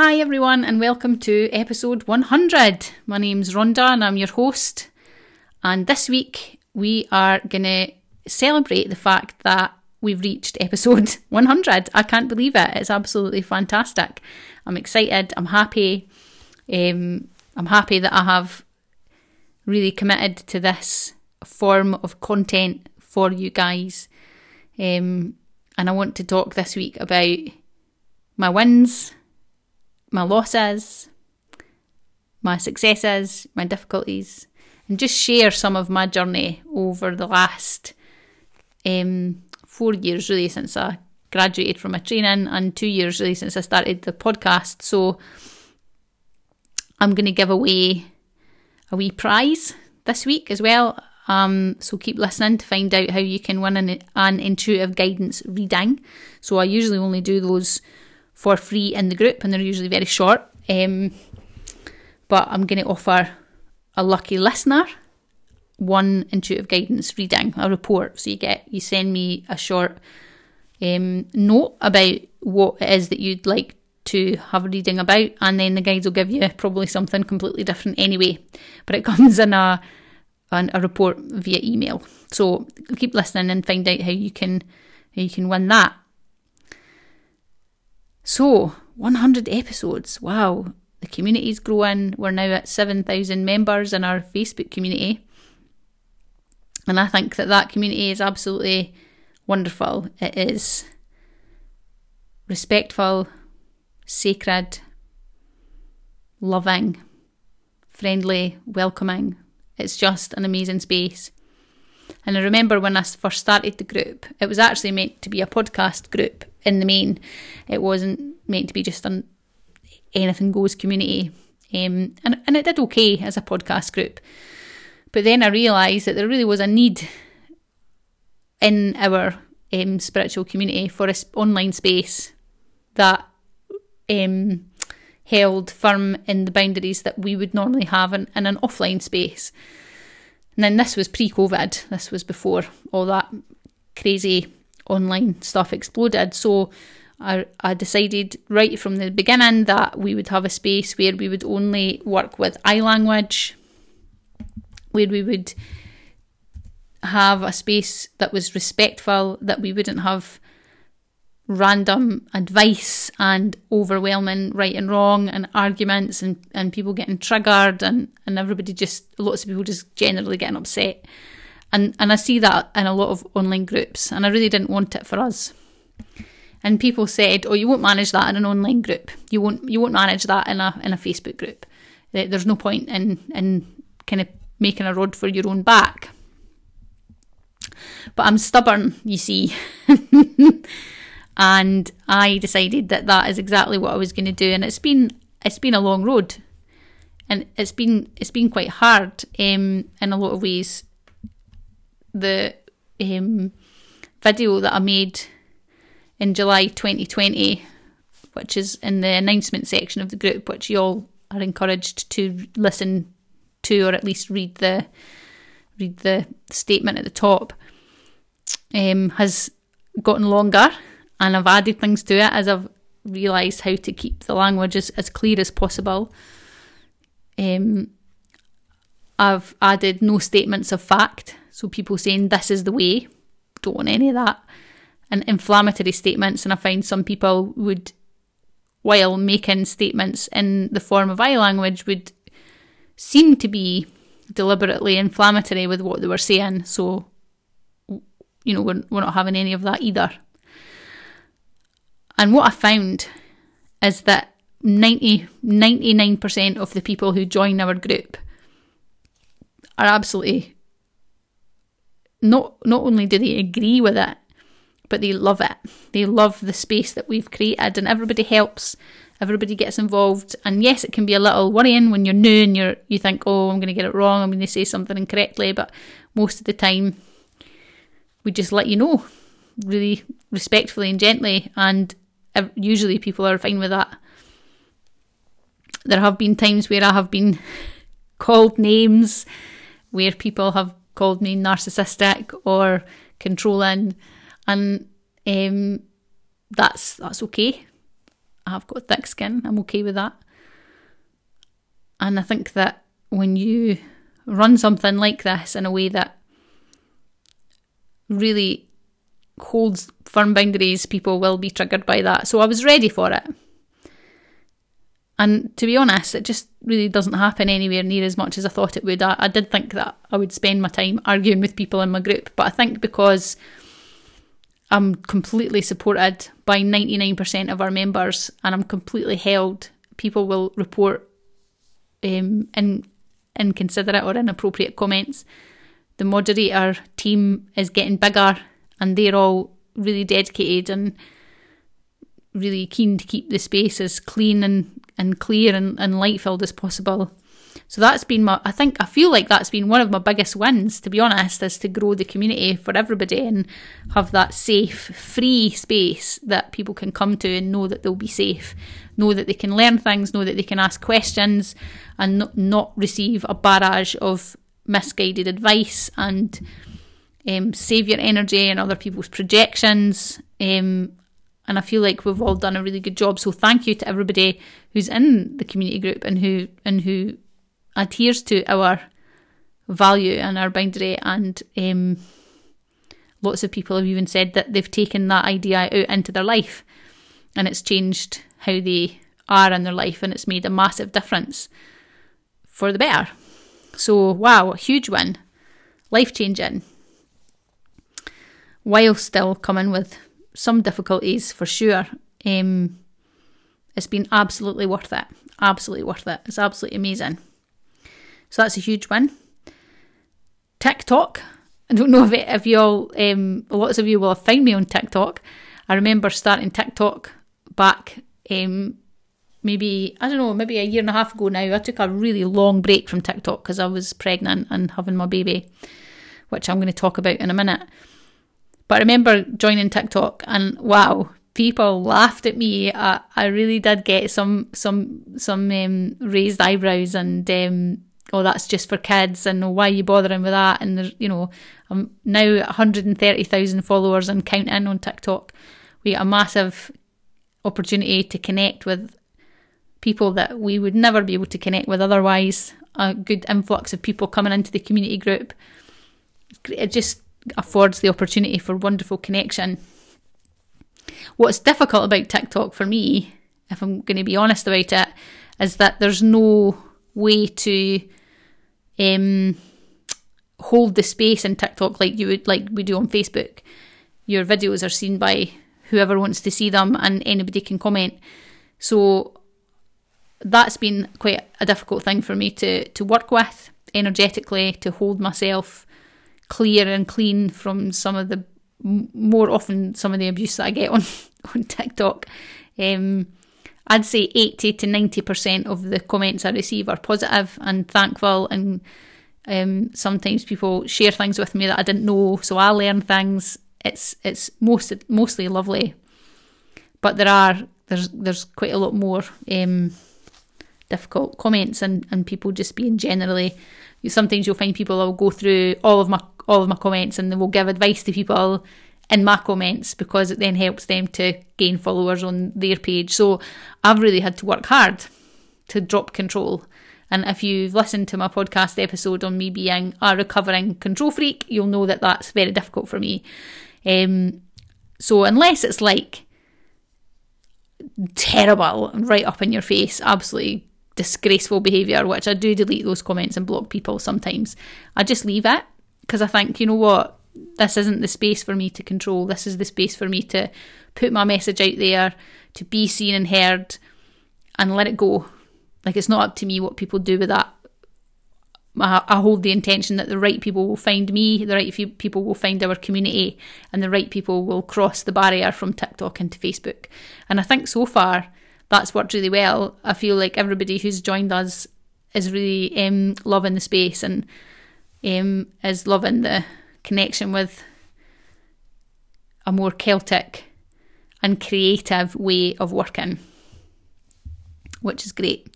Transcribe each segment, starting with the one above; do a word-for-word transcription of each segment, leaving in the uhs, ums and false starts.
Hi everyone and welcome to episode one hundred. My name's Rhonda and I'm your host, and this week we are going to celebrate the fact that we've reached episode one hundred. I can't believe it. It's absolutely fantastic. I'm excited. I'm happy. Um, I'm happy that I have really committed to this form of content for you guys. Um, and I want to talk this week about my wins, my losses, my successes, my difficulties, and just share some of my journey over the last um, four years really since I graduated from my training, and two years really since I started the podcast. So I'm going to give away a wee prize this week as well. Um, so keep listening to find out how you can win an, an intuitive guidance reading. So I usually only do those for free in the group, and they're usually very short. Um, but I'm going to offer a lucky listener one intuitive guidance reading, a report. So you get, you send me a short um, note about what it is that you'd like to have a reading about, and then the guides will give you probably something completely different anyway. But it comes in a an, a report via email. So keep listening and find out how you can how you can win that. So, one hundred episodes, wow, the community's growing. We're now at seven thousand members in our Facebook community, and I think that that community is absolutely wonderful. It is respectful, sacred, loving, friendly, welcoming. It's just an amazing space. And I remember when I first started the group, it was actually meant to be a podcast group in the main. It wasn't meant to be just an anything goes community. Um, and, and it did okay as a podcast group. But then I realised that there really was a need in our um, spiritual community for an online space that um, held firm in the boundaries that we would normally have in, in an offline space. And then this was pre-COVID. This was before all that crazy online stuff exploded. So I, I decided right from the beginning that we would have a space where we would only work with I language, where we would have a space that was respectful, that we wouldn't have random advice and overwhelming right and wrong and arguments and, and people getting triggered and, and everybody just, lots of people just generally getting upset. And, and I see that in a lot of online groups, and I really didn't want it for us. And people said, oh, you won't manage that in an online group. You won't you won't manage that in a in a Facebook group. There's no point in, in kind of making a rod for your own back. But I'm stubborn, you see. And I decided that that is exactly what I was going to do, and it's been it's been a long road, and it's been it's been quite hard um, in a lot of ways. The um, video that I made in July twenty twenty, which is in the announcement section of the group, which you all are encouraged to listen to, or at least read the read the statement at the top, um, has gotten longer. And I've added things to it as I've realised how to keep the language as, as clear as possible. Um, I've added no statements of fact. So people saying, this is the way. Don't want any of that. And inflammatory statements. And I find some people would, while making statements in the form of I language, would seem to be deliberately inflammatory with what they were saying. So, you know, we're, we're not having any of that either. And what I found is that ninety, ninety-nine percent of the people who join our group are absolutely, not not only do they agree with it, but they love it. They love the space that we've created, and everybody helps, everybody gets involved. And yes, it can be a little worrying when you're new and you're you think, oh, I'm going to get it wrong, I'm going to say something incorrectly, but most of the time we just let you know, really respectfully and gently, and usually people are fine with that. There have been times where I have been called names, where people have called me narcissistic or controlling, and um, that's that's okay. I've got thick skin, I'm okay with that. And I think that when you run something like this in a way that really holds firm boundaries, people will be triggered by that. So I was ready for it. And to be honest, it just really doesn't happen anywhere near as much as I thought it would. I, I did think that I would spend my time arguing with people in my group, but I think because I'm completely supported by ninety-nine percent of our members and I'm completely held, people will report um, in, inconsiderate or inappropriate comments. The moderator team is getting bigger and they're all really dedicated and really keen to keep the space as clean and, and clear and, and light-filled as possible. So that's been my, I think, I feel like that's been one of my biggest wins, to be honest, is to grow the community for everybody and have that safe, free space that people can come to and know that they'll be safe, know that they can learn things, know that they can ask questions and not, not receive a barrage of misguided advice and um, save your energy and other people's projections. Um, And I feel like we've all done a really good job. So thank you to everybody who's in the community group and who and who adheres to our value and our boundary. And um, lots of people have even said that they've taken that idea out into their life and it's changed how they are in their life and it's made a massive difference for the better. So wow, a huge win. Life-changing. While still coming with some difficulties for sure, um, it's been absolutely worth it, absolutely worth it, it's absolutely amazing. So that's a huge win. TikTok, I don't know if, it, if you all, um, lots of you will have found me on TikTok. I remember starting TikTok back um, maybe, I don't know, maybe a year and a half ago now. I took a really long break from TikTok because I was pregnant and having my baby, which I'm going to talk about in a minute. But I remember joining TikTok and wow, people laughed at me. I, I really did get some some some um, raised eyebrows and um, oh, that's just for kids and why are you bothering with that? And there's, you know, I'm now one hundred thirty thousand followers and counting on TikTok. We get a massive opportunity to connect with people that we would never be able to connect with otherwise. A good influx of people coming into the community group. It just affords the opportunity for wonderful connection. What's difficult about TikTok for me, if I'm going to be honest about it, is that there's no way to um, hold the space in TikTok like you would, like we do on Facebook. Your videos are seen by whoever wants to see them and anybody can comment. So that's been quite a difficult thing for me to, to work with energetically, to hold myself clear and clean from some of the more often some of the abuse that I get on on TikTok. um, I'd say eighty to ninety percent of the comments I receive are positive and thankful, and um, sometimes people share things with me that I didn't know, so I learn things. It's it's most mostly lovely, but there are there's there's quite a lot more um, difficult comments and and people just being generally. Sometimes you'll find people will go through all of my all of my comments and they will give advice to people in my comments because it then helps them to gain followers on their page. So I've really had to work hard to drop control. And if you've listened to my podcast episode on me being a recovering control freak, you'll know that that's very difficult for me. Um, so unless it's like terrible, right up in your face, absolutely disgraceful behaviour, which I do delete those comments and block people sometimes. I just leave it because I think, you know what, this isn't the space for me to control. This is the space for me to put my message out there, to be seen and heard, and let it go. Like, it's not up to me what people do with that. I, I hold the intention that the right people will find me, the right people will find our community, and the right people will cross the barrier from TikTok into Facebook. And I think so far that's worked really well. I feel like everybody who's joined us is really um, loving the space and um, is loving the connection with a more Celtic and creative way of working, which is great.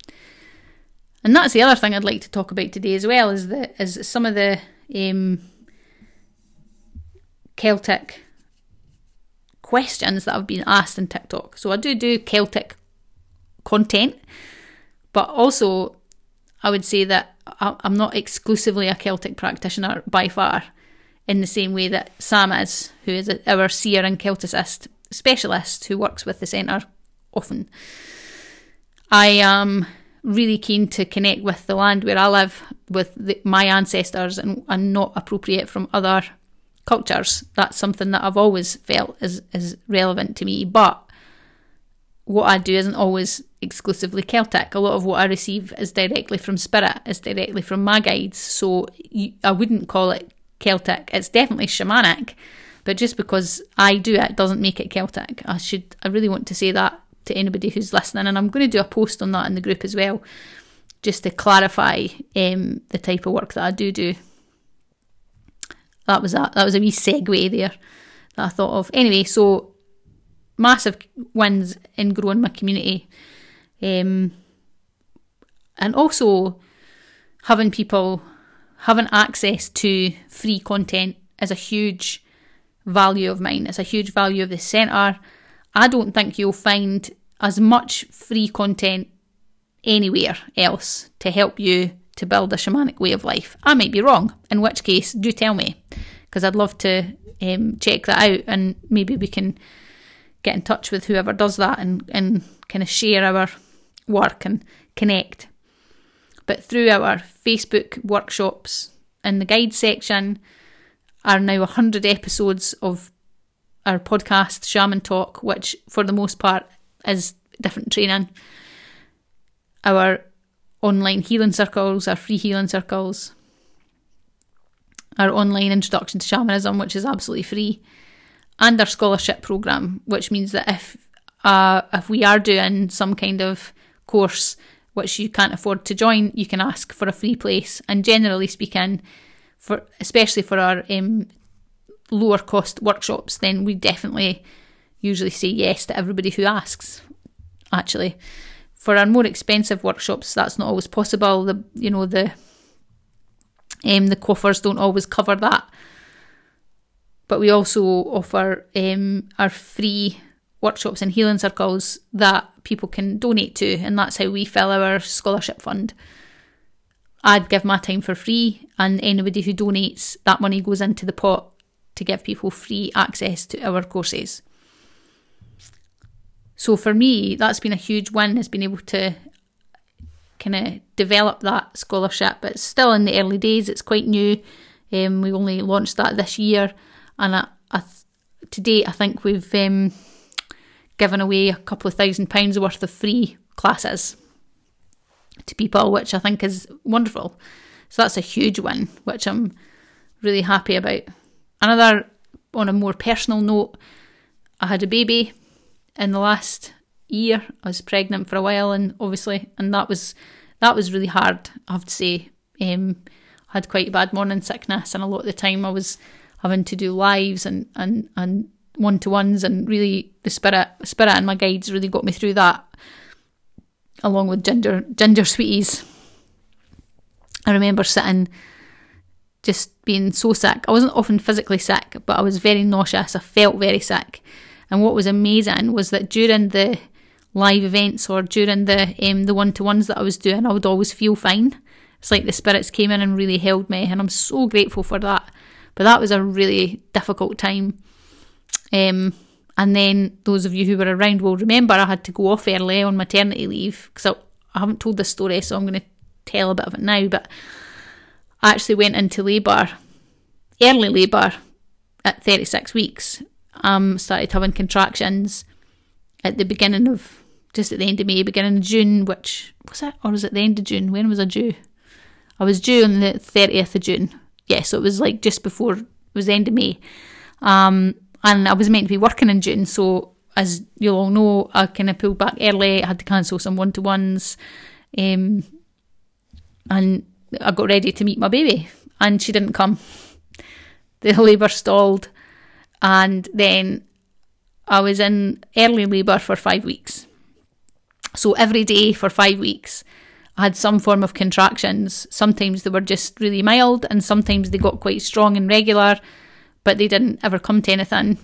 And that's the other thing I'd like to talk about today as well, is the is some of the um, Celtic questions that have been asked in TikTok. So I do do Celtic content, but also I would say that I'm not exclusively a Celtic practitioner by far, in the same way that Sam is, who is our seer and Celticist specialist who works with the centre often. I am really keen to connect with the land where I live, with the, my ancestors, and, and not appropriate from other cultures. That's something that I've always felt is, is relevant to me, but what I do isn't always exclusively Celtic. A lot of what I receive is directly from spirit, is directly from my guides, so you, I wouldn't call it Celtic. It's definitely shamanic, but just because I do it doesn't make it Celtic. I should, I really want to say that to anybody who's listening, and I'm going to do a post on that in the group as well, just to clarify um, the type of work that I do do. That was a, that was a wee segue there that I thought of. Anyway, so massive wins in growing my community, um, and also having people, having access to free content is a huge value of mine. It's a huge value of the centre. I don't think you'll find as much free content anywhere else to help you to build a shamanic way of life. I might be wrong, in which case, do tell me, because I'd love to um, check that out, and maybe we can get in touch with whoever does that and, and kind of share our work and connect. But through our Facebook workshops and the guide section are now one hundred episodes of our podcast, Shaman Talk, which for the most part is different training. Our online healing circles, our free healing circles, our online introduction to shamanism, which is absolutely free, and our scholarship programme, which means that if uh, if we are doing some kind of course which you can't afford to join, you can ask for a free place. And generally speaking, for especially for our um, lower cost workshops, then we definitely usually say yes to everybody who asks. Actually, for our more expensive workshops, that's not always possible. The you know the um the coffers don't always cover that, but we also offer um our free workshops and healing circles that people can donate to, and that's how we fill our scholarship fund. I'd give my time for free, and anybody who donates, that money goes into the pot to give people free access to our courses. So for me, that's been a huge win, has been able to kind of develop that scholarship. It's still in the early days, it's quite new. Um, we only launched that this year, and I, I th- to date I think we've um, given away a couple of thousand pounds worth of free classes to people, which I think is wonderful. So that's a huge win, which I'm really happy about. Another, on a more personal note, I had a baby in the last year. I was pregnant for a while, and obviously, and that was that was really hard, I have to say. Um, I had quite bad morning sickness, and a lot of the time I was having to do lives and, and, and one-to-ones, and really the spirit spirit and my guides really got me through that, along with ginger, ginger sweeties. I remember sitting, just being so sick. I wasn't often physically sick, but I was very nauseous. I felt very sick. And what was amazing was that during the live events or during the um, the one-to-ones that I was doing, I would always feel fine. It's like the spirits came in and really held me, and I'm so grateful for that. But that was a really difficult time. Um, and then those of you who were around will remember I had to go off early on maternity leave, because I, I haven't told this story, so I'm going to tell a bit of it now, but I actually went into labour, early labour, at thirty-six weeks. Um, started having contractions at the beginning of, just at the end of May, beginning of June, which, was it, or was it the end of June? When was I due? I was due on the thirtieth of June. Yeah, so it was like just before, it was the end of May. Um, and I was meant to be working in June, so as you'll all know, I kind of pulled back early. I had to cancel some one-to-ones, um, and I got ready to meet my baby, and she didn't come. The labour stalled, and then I was in early labour for five weeks. So every day for five weeks, I had some form of contractions. Sometimes they were just really mild, and sometimes they got quite strong and regular, but they didn't ever come to anything.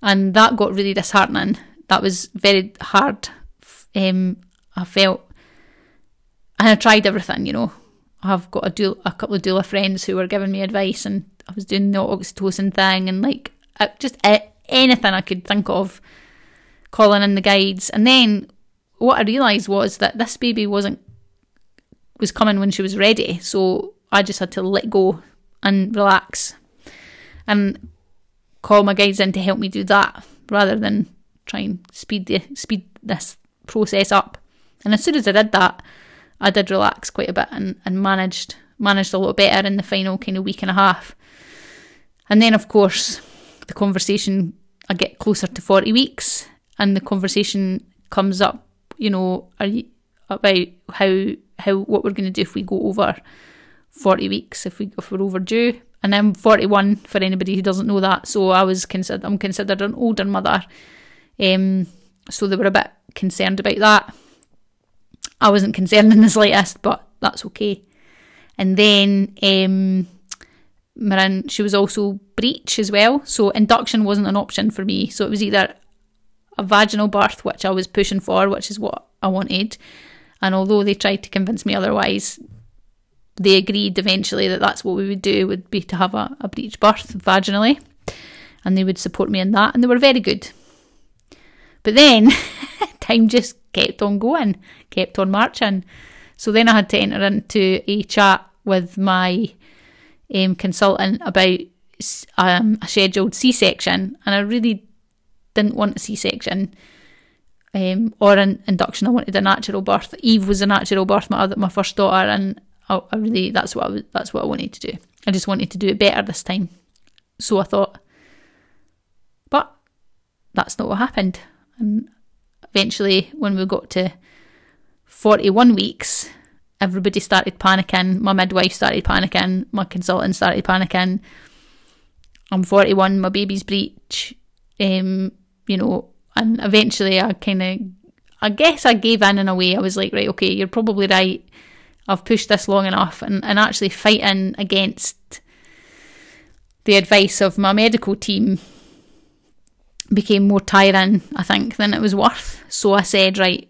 And that got really disheartening. That was very hard Um, I felt, and I tried everything, you know. I've got a, doula, a couple of doula friends who were giving me advice, and I was doing the oxytocin thing and like just anything I could think of, calling in the guides. And then what I realised was that this baby wasn't was coming when she was ready, so I just had to let go and relax and call my guides in to help me do that rather than try and speed the, speed this process up. And as soon as I did that, I did relax quite a bit and, and managed managed a lot better in the final kind of week and a half. And then of course the conversation, I get closer to forty weeks and the conversation comes up, you know, are you, about how how what we're going to do if we go over forty weeks, if we if we're overdue. And I'm forty-one for anybody who doesn't know that, so I was considered I'm considered an older mother, um so they were a bit concerned about that. I wasn't concerned in the slightest, but that's okay. And then um, Marin, she was also breech as well, so induction wasn't an option for me. So it was either a vaginal birth, which I was pushing for, which is what I wanted, and although they tried to convince me otherwise, they agreed eventually that that's what we would do, would be to have a, a breech birth vaginally, and they would support me in that, and they were very good. But then time just kept on going, kept on marching. So then I had to enter into a chat with my um, consultant about um, a scheduled C-section, and I really didn't want a C-section um, or an induction. I wanted a natural birth. Eve was a natural birth, my other, my first daughter, and I, I really that's what I was, that's what I wanted to do. I just wanted to do it better this time. So I thought, but that's not what happened. And eventually when we got to forty-one weeks, everybody started panicking. My midwife started panicking, my consultant started panicking. I'm forty-one, my baby's breech, um, you know, and eventually I kind of, I guess I gave in in a way. I was like, right, okay, you're probably right. I've pushed this long enough, and, and actually fighting against the advice of my medical team became more tiring, I think, than it was worth. So I said, right,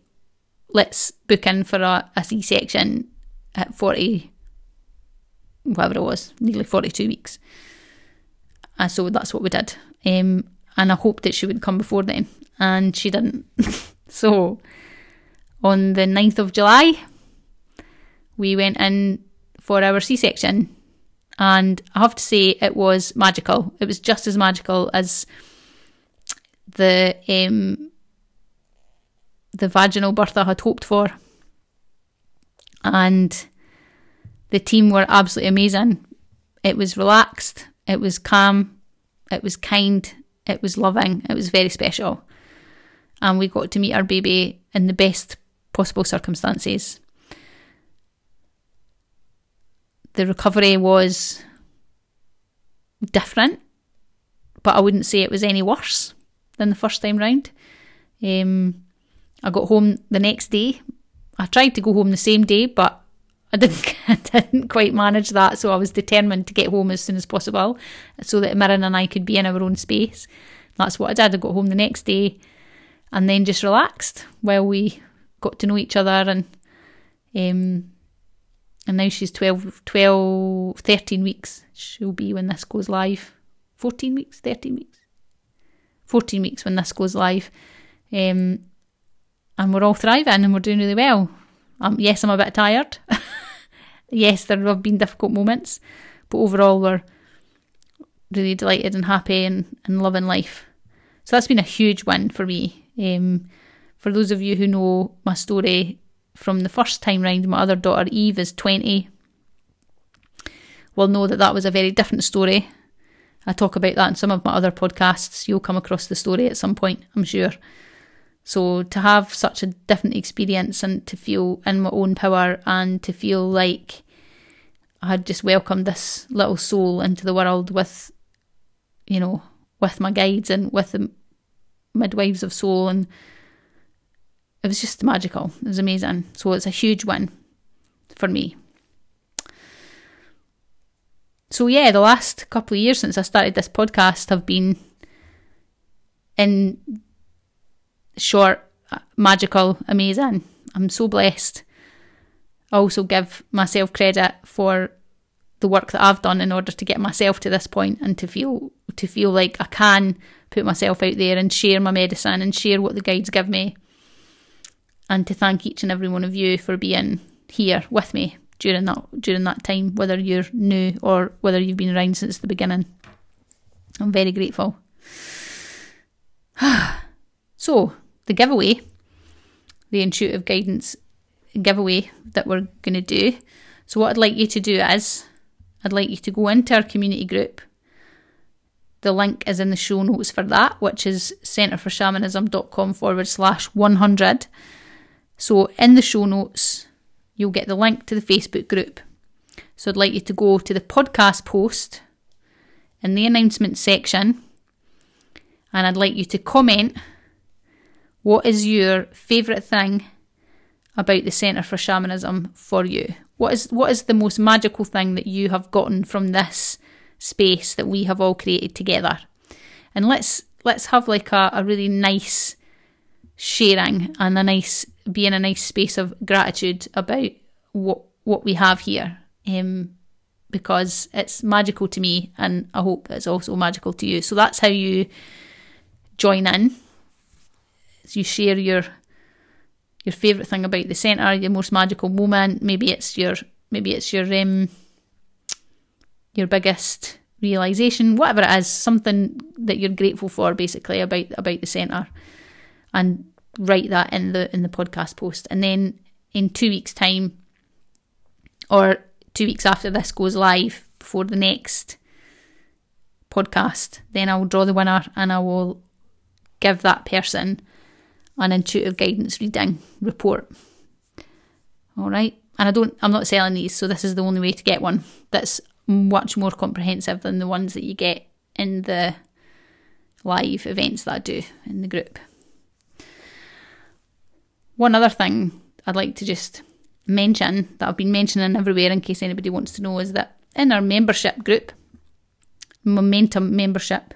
let's book in for a, a C-section at forty, whatever it was, nearly forty-two weeks. And so that's what we did. Um, and I hoped that she would come before then, and she didn't. So on the ninth of July, we went in for our C-section. And I have to say, it was magical. It was just as magical as the um, the vaginal birth I had hoped for, and the team were absolutely amazing. It was relaxed, it was calm, it was kind, it was loving, it was very special, and we got to meet our baby in the best possible circumstances. The recovery was different, but I wouldn't say it was any worse than the first time round. Um, I got home the next day. I tried to go home the same day, but I didn't, I didn't quite manage that, so I was determined to get home as soon as possible so that Mirren and I could be in our own space. That's what I did. I got home the next day and then just relaxed while we got to know each other. And um, and now she's twelve, twelve, thirteen weeks. She'll be when this goes live. fourteen weeks, thirteen weeks. fourteen weeks when this goes live, um, and we're all thriving and we're doing really well. Um, yes, I'm a bit tired. Yes, there have been difficult moments, but overall we're really delighted and happy and, and loving life. So that's been a huge win for me. Um, for those of you who know my story from the first time round, my other daughter Eve is twenty, will know that that was a very different story. I talk about that in some of my other podcasts. You'll come across the story at some point, I'm sure. So to have such a different experience and to feel in my own power and to feel like I had just welcomed this little soul into the world with, you know, with my guides and with the midwives of soul, and it was just magical. It was amazing. So it's a huge win for me. So yeah, the last couple of years since I started this podcast have been in short magical, amazing. I'm so blessed. I also give myself credit for the work that I've done in order to get myself to this point and to feel to feel like I can put myself out there and share my medicine and share what the guides give me, and to thank each and every one of you for being here with me during that during that time, whether you're new or whether you've been around since the beginning. I'm very grateful. So the giveaway, the intuitive guidance giveaway that we're going to do. So what I'd like you to do is, I'd like you to go into our community group. The link is in the show notes for that, which is centreforshamanism.com forward slash 100. So in the show notes, you'll get the link to the Facebook group. So I'd like you to go to the podcast post in the announcement section, and I'd like you to comment, what is your favourite thing about the Centre for Shamanism for you? What is what is the most magical thing that you have gotten from this space that we have all created together? And let's let's have like a, a really nice sharing and a nice be in a nice space of gratitude about what what we have here, um, because it's magical to me, and I hope it's also magical to you. So that's how you join in. You share your your favourite thing about the centre, your most magical moment. Maybe it's your maybe it's your um, your biggest realisation, whatever it is, something that you're grateful for, basically, about about the centre, and write that in the in the podcast post. And then in two weeks' time, or two weeks after this goes live, before the next podcast, then I will draw the winner, and I will give that person an intuitive guidance reading report. All right, and I don't, I'm not selling these, so this is the only way to get one that's much more comprehensive than the ones that you get in the live events that I do in the group. One other thing I'd like to just mention that I've been mentioning everywhere, in case anybody wants to know, is that in our membership group, Momentum membership,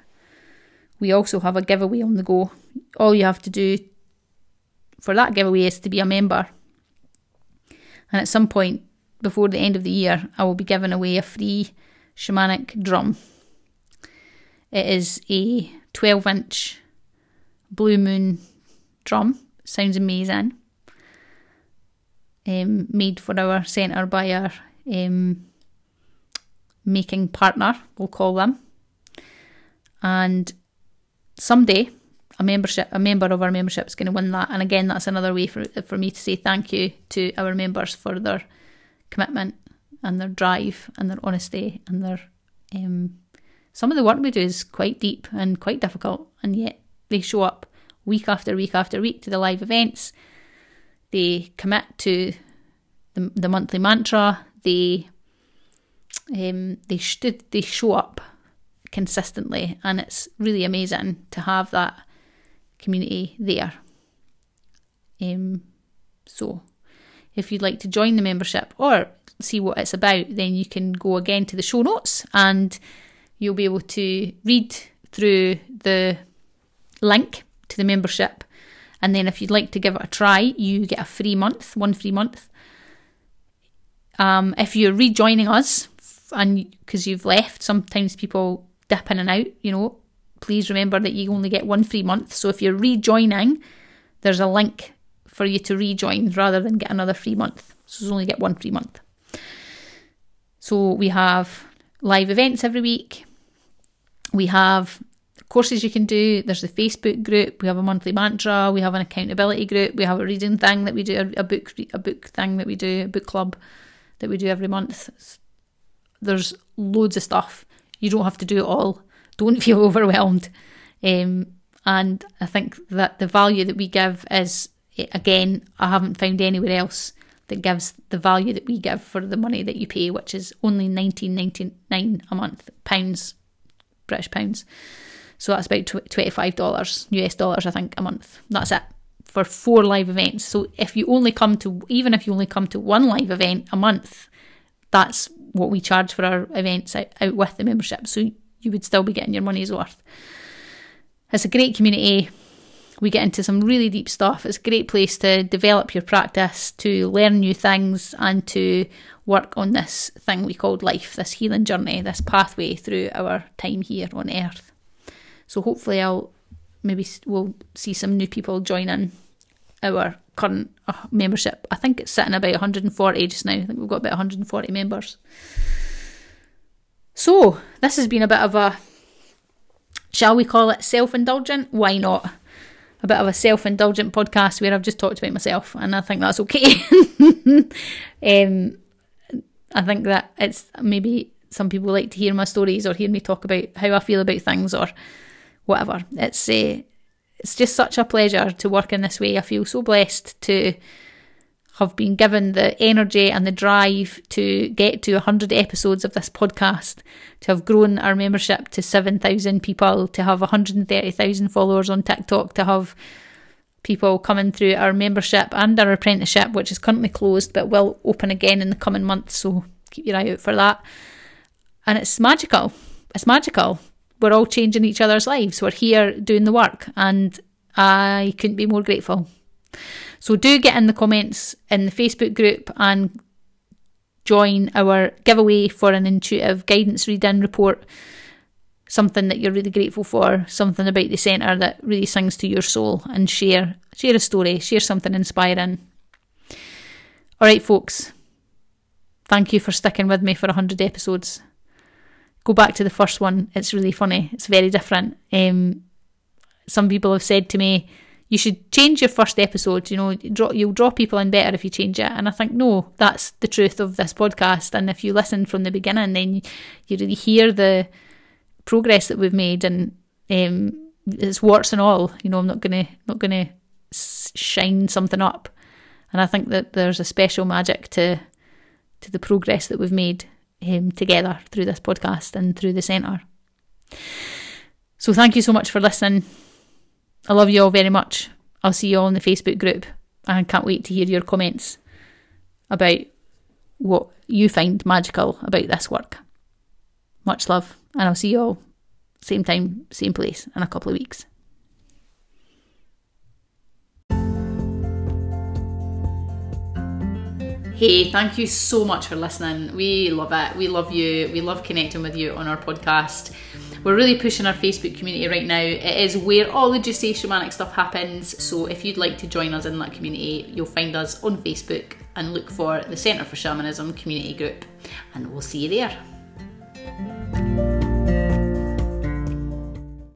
we also have a giveaway on the go. All you have to do for that giveaway is to be a member, and at some point before the end of the year, I will be giving away a free shamanic drum. It is a twelve inch Blue Moon drum. Sounds amazing. Um, made for our centre by our um, making partner, we'll call them. And someday a membership, a member of our membership is going to win that. And again, that's another way for for me to say thank you to our members for their commitment and their drive and their honesty and their. Um, some of the work we do is quite deep and quite difficult, and yet they show up week after week after week to the live events. They commit to the the monthly mantra. They um they should they show up consistently, and it's really amazing to have that community there. Um, so if you'd like to join the membership or see what it's about, then you can go again to the show notes, and you'll be able to read through the link to the membership. And then if you'd like to give it a try, you get a free month, one free month. Um, if you're rejoining us, and because you've left, sometimes people dip in and out, you know, please remember that you only get one free month. So if you're rejoining, there's a link for you to rejoin rather than get another free month. So you only get one free month. So we have live events every week. We have courses you can do. There's the Facebook group. We have a monthly mantra. We have an accountability group. We have a reading thing that we do, a book, a book thing that we do, a book club that we do every month. There's loads of stuff. You don't have to do it all. Don't feel overwhelmed. Um, and I think that the value that we give is, again, I haven't found anywhere else that gives the value that we give for the money that you pay, which is only nineteen ninety-nine a month, pounds, British pounds. So that's about twenty-five dollars, U S dollars, I think, a month. That's it, for four live events. So if you only come to, even if you only come to one live event a month, that's what we charge for our events out, out with the membership. So you would still be getting your money's worth. It's a great community. We get into some really deep stuff. It's a great place to develop your practice, to learn new things, and to work on this thing we called life, this healing journey, this pathway through our time here on earth. So hopefully I'll maybe we'll see some new people joining our current uh, membership. I think it's sitting about one hundred and forty just now. I think we've got about one hundred and forty members. So this has been a bit of a, shall we call it self-indulgent? Why not? A bit of a self-indulgent podcast where I've just talked about myself, and I think that's okay. um, I think that it's maybe some people like to hear my stories or hear me talk about how I feel about things or whatever. It's uh, it's just such a pleasure to work in this way. I feel so blessed to have been given the energy and the drive to get to one hundred episodes of this podcast, to have grown our membership to seven thousand people, to have one hundred and thirty thousand followers on TikTok, to have people coming through our membership and our apprenticeship, which is currently closed but will open again in the coming months, so keep your eye out for that. And it's magical. It's magical. We're all changing each other's lives. We're here doing the work, and I couldn't be more grateful. So do get in the comments in the Facebook group and join our giveaway for an intuitive guidance reading report, something that you're really grateful for, something about the centre that really sings to your soul, and share, share a story, share something inspiring. All right, folks, thank you for sticking with me for one hundred episodes. Go back to the first one. It's really funny. It's very different. Um, some people have said to me, you should change your first episode, you know, you'll draw people in better if you change it. And I think, no, that's the truth of this podcast. And if you listen from the beginning, then you really hear the progress that we've made, and um, it's warts and all. You know, I'm not going to not going to shine something up. And I think that there's a special magic to to the progress that we've made um, together through this podcast and through the centre. So thank you so much for listening. I love you all very much. I'll see you all in the Facebook group. I can't wait to hear your comments about what you find magical about this work. Much love, and I'll see you all same time, same place in a couple of weeks. Hey, thank you so much for listening. We love it. We love you. We love connecting with you on our podcast. We're really pushing our Facebook community right now. It is where all the juicy shamanic stuff happens. So if you'd like to join us in that community, you'll find us on Facebook and look for the Centre for Shamanism community group. And we'll see you there.